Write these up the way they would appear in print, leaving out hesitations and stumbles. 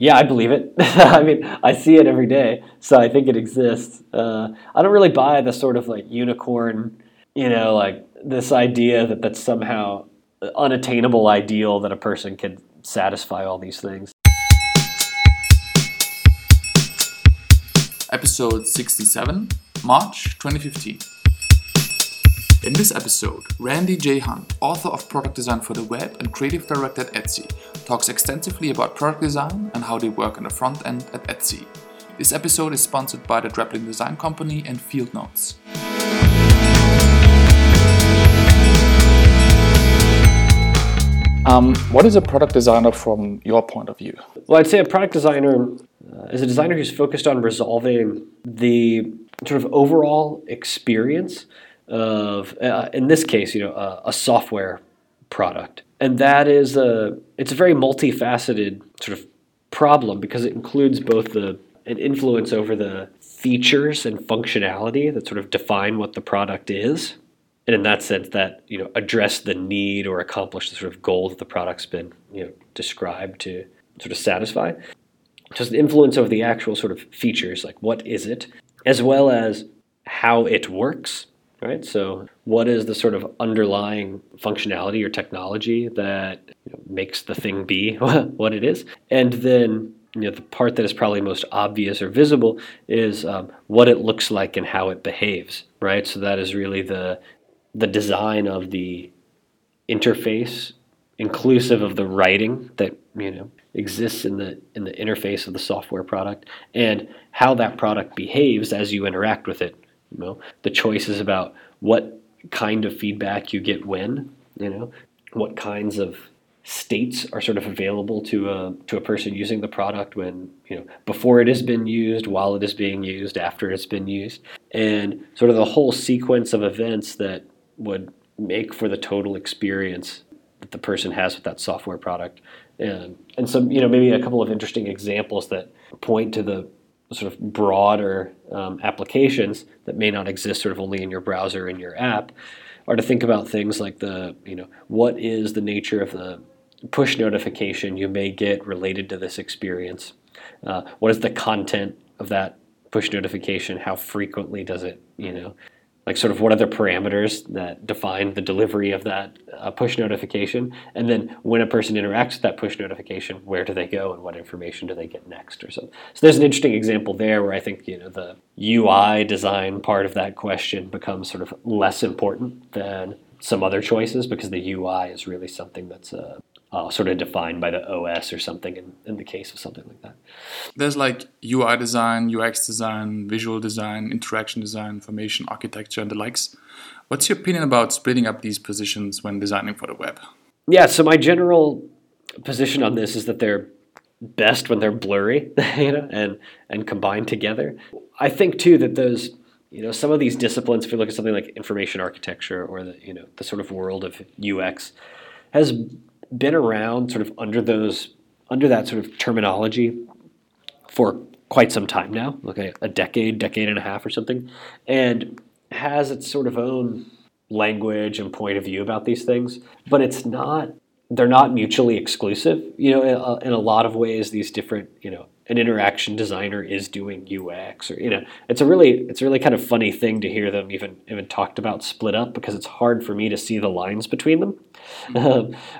Yeah, I believe it. I mean, I see it every day, so I think it exists. I don't really buy the sort of like unicorn, you know, like this idea that that's somehow an unattainable ideal that a person can satisfy all these things. Episode 67, March 2015. In this episode, Randy J. Hunt, author of Product Design for the Web and creative director at Etsy, talks extensively about product design and how they work in the front end at Etsy. This episode is sponsored by the Draplin Design Company and Field Notes. What is a product designer from your point of view? Well, I'd say a product designer is a designer who's focused on resolving the sort of overall experience of, in this case, you know, a software product. And that is it's a very multifaceted sort of problem because it includes both an influence over the features and functionality that sort of define what the product is. And in that sense, that, you know, address the need or accomplish the sort of goal that the product's been, you know, described to sort of satisfy. Just an influence over the actual sort of features, like what is it, as well as how it works. Right, so what is the sort of underlying functionality or technology that, you know, makes the thing be what it is? And then, you know, the part that is probably most obvious or visible is what it looks like and how it behaves. Right, so that is really the design of the interface, inclusive of the writing that, you know, exists in the interface of the software product, and how that product behaves as you interact with it. You know, the choices about what kind of feedback you get when, you know, what kinds of states are sort of available to a person using the product when, you know, before it has been used, while it is being used, after it's been used, and sort of the whole sequence of events that would make for the total experience that the person has with that software product. And some, you know, maybe a couple of interesting examples that point to the sort of broader applications that may not exist sort of only in your browser and your app, are to think about things like the, you know, what is the nature of the push notification you may get related to this experience? What is the content of that push notification? How frequently does it, you know, like sort of what are the parameters that define the delivery of that push notification? And then when a person interacts with that push notification, where do they go and what information do they get next or something? So there's an interesting example there where I think, you know, the UI design part of that question becomes sort of less important than some other choices because the UI is really something that's sort of defined by the OS or something in the case of something like that. There's like UI design, UX design, visual design, interaction design, information architecture, and the likes. What's your opinion about splitting up these positions when designing for the web? Yeah, so my general position on this is that they're best when they're blurry, you know, and combined together. I think too that those, you know, some of these disciplines, if we look at something like information architecture or the, you know, the sort of world of UX, has been around sort of under that sort of terminology for quite some time now, like a decade and a half or something, and has its sort of own language and point of view about these things. But they're not mutually exclusive. You know, in a lot of ways, these different, you know, an interaction designer is doing UX, or, you know, it's a really kind of funny thing to hear them even talked about split up, because it's hard for me to see the lines between them.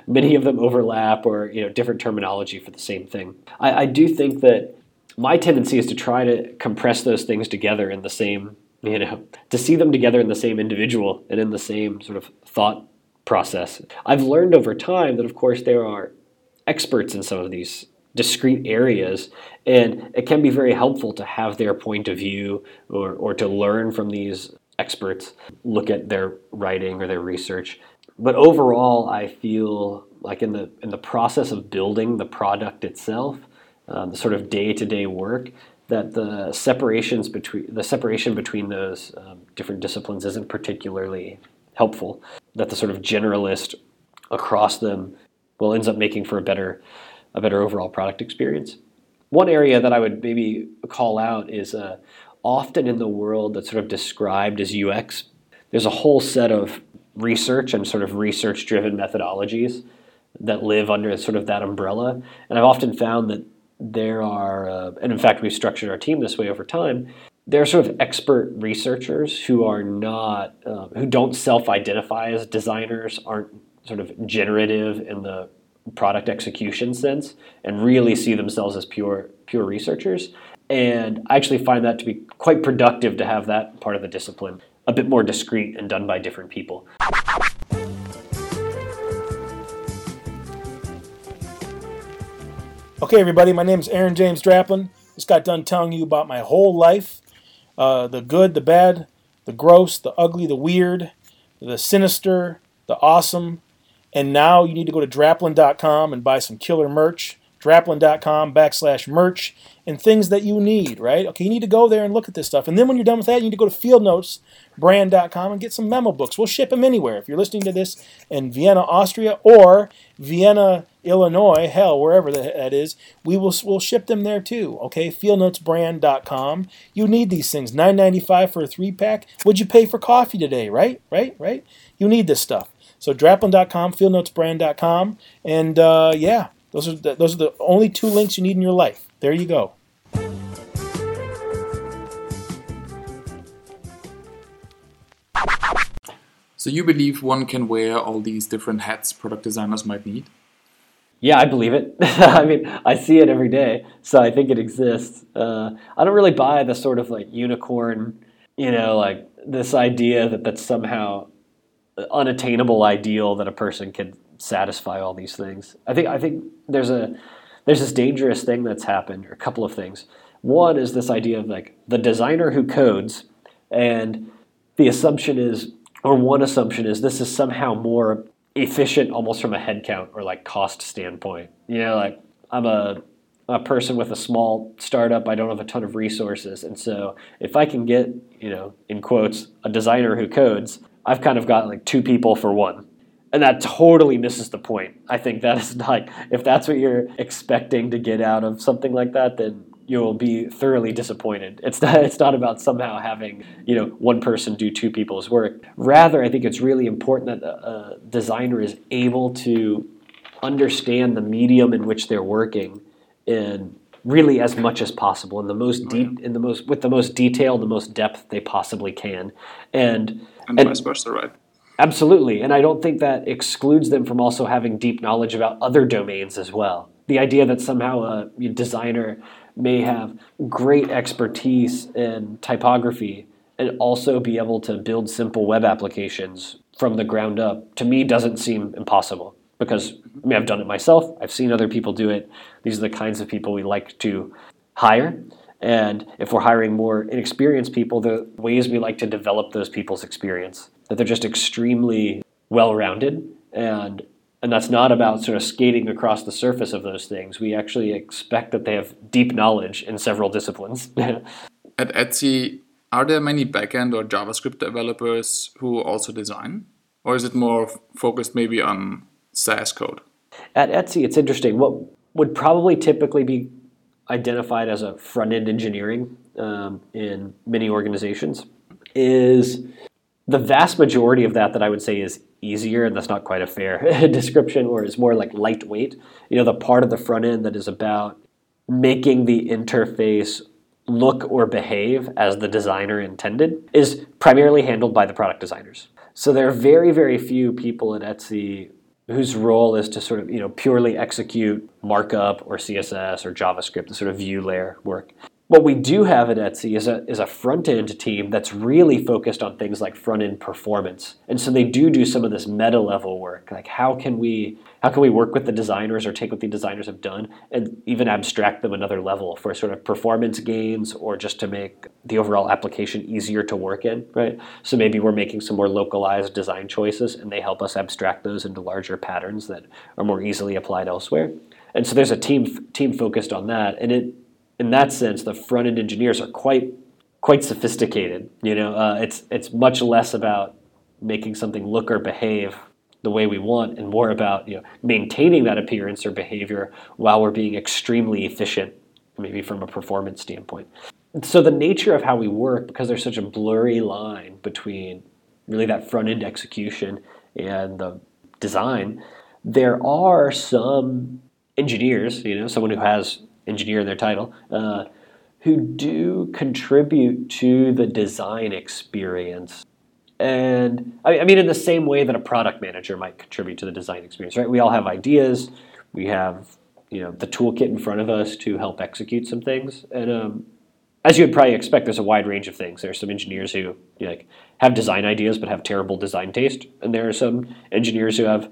Many of them overlap, or, you know, different terminology for the same thing. I do think that my tendency is to try to compress those things together in the same, you know, to see them together in the same individual and in the same sort of thought process. I've learned over time that, of course, there are experts in some of these discrete areas, and it can be very helpful to have their point of view or to learn from these experts, look at their writing or their research. But overall, I feel like in the process of building the product itself, the sort of day-to-day work, that the separation between those different disciplines isn't particularly helpful. That the sort of generalist across them ends up making for a better overall product experience. One area that I would maybe call out is often in the world that's sort of described as UX, there's a whole set of research and sort of research-driven methodologies that live under sort of that umbrella. And I've often found that there are, and in fact, we've structured our team this way over time, there are sort of expert researchers who are not, who don't self-identify as designers, aren't sort of generative in the product execution sense, and really see themselves as pure researchers. And I actually find that to be quite productive to have that part of the discipline a bit more discreet and done by different people. Okay, everybody, my name is Aaron James Draplin. Just got done telling you about my whole life, the good, the bad, the gross, the ugly, the weird, the sinister, the awesome. And now you need to go to draplin.com and buy some killer merch, draplin.com/merch, and things that you need, right? Okay, you need to go there and look at this stuff. And then when you're done with that, you need to go to FieldNotesBrand.com and get some memo books. We'll ship them anywhere. If you're listening to this in Vienna, Austria, or Vienna, Illinois, hell, wherever that is, we'll ship them there too, okay? FieldNotesBrand.com. You need these things. $9.95 for a 3-pack. Would you pay for coffee today, right? Right? You need this stuff. So draplin.com, FieldNotesBrand.com, and yeah, those are the only two links you need in your life. There you go. So you believe one can wear all these different hats product designers might need? Yeah, I believe it. I mean, I see it every day, so I think it exists. I don't really buy the sort of like unicorn, like this idea that that's somehow unattainable ideal that a person can satisfy all these things. I think there's this dangerous thing that's happened, or a couple of things. One is this idea of like the designer who codes, and the assumption is, or one assumption is, this is somehow more efficient almost from a headcount or like cost standpoint. Like I'm a person with a small startup, I don't have a ton of resources. And so if I can get, in quotes, a designer who codes, I've kind of got like two people for one. And that totally misses the point. I think that is not, if that's what you're expecting to get out of something like that, then you'll be thoroughly disappointed. It's not about somehow having, one person do two people's work. Rather, I think it's really important that a designer is able to understand the medium in which they're working in really as much as possible, in the most deep, with the most detail, the most depth they possibly can. And vice versa, right? Absolutely. And I don't think that excludes them from also having deep knowledge about other domains as well. The idea that somehow a designer may have great expertise in typography and also be able to build simple web applications from the ground up, to me, doesn't seem impossible. Because I've done it myself, I've seen other people do it. These are the kinds of people we like to hire. And if we're hiring more inexperienced people, the ways we like to develop those people's experience, that they're just extremely well-rounded. And that's not about sort of skating across the surface of those things. We actually expect that they have deep knowledge in several disciplines. At Etsy, are there many backend or JavaScript developers who also design? Or is it more focused maybe on SaaS code? At Etsy, it's interesting. What would probably typically be identified as a front-end engineering in many organizations is the vast majority of that I would say is easier, and that's not quite a fair description, or is more like lightweight. The part of the front end that is about making the interface look or behave as the designer intended is primarily handled by the product designers. So there are very, very few people at Etsy whose role is to sort of purely execute markup or CSS or JavaScript, the sort of view layer work. What we do have at Etsy is a front-end team that's really focused on things like front-end performance. And so they do some of this meta-level work, like how can we work with the designers or take what the designers have done and even abstract them another level for sort of performance gains or just to make the overall application easier to work in, right? So maybe we're making some more localized design choices and they help us abstract those into larger patterns that are more easily applied elsewhere. And so there's a team focused on that, and in that sense, the front-end engineers are quite sophisticated. It's much less about making something look or behave the way we want, and more about maintaining that appearance or behavior while we're being extremely efficient, maybe from a performance standpoint. So the nature of how we work, because there's such a blurry line between really that front-end execution and the design, there are some engineers, someone who has engineer in their title, who do contribute to the design experience. And I mean, in the same way that a product manager might contribute to the design experience, right? We all have ideas. We have, you know, the toolkit in front of us to help execute some things. And as you would probably expect, there's a wide range of things. There are some engineers who, you know, like, have design ideas but have terrible design taste. And there are some engineers who have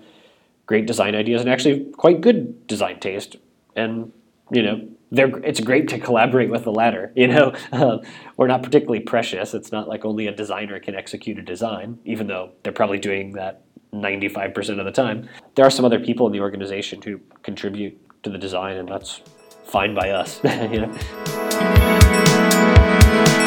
great design ideas and actually quite good design taste. And, you know, it's great to collaborate with the latter. You know, we're not particularly precious. It's not like only a designer can execute a design, even though they're probably doing that 95% of the time. There are some other people in the organization who contribute to the design, and that's fine by us. You know?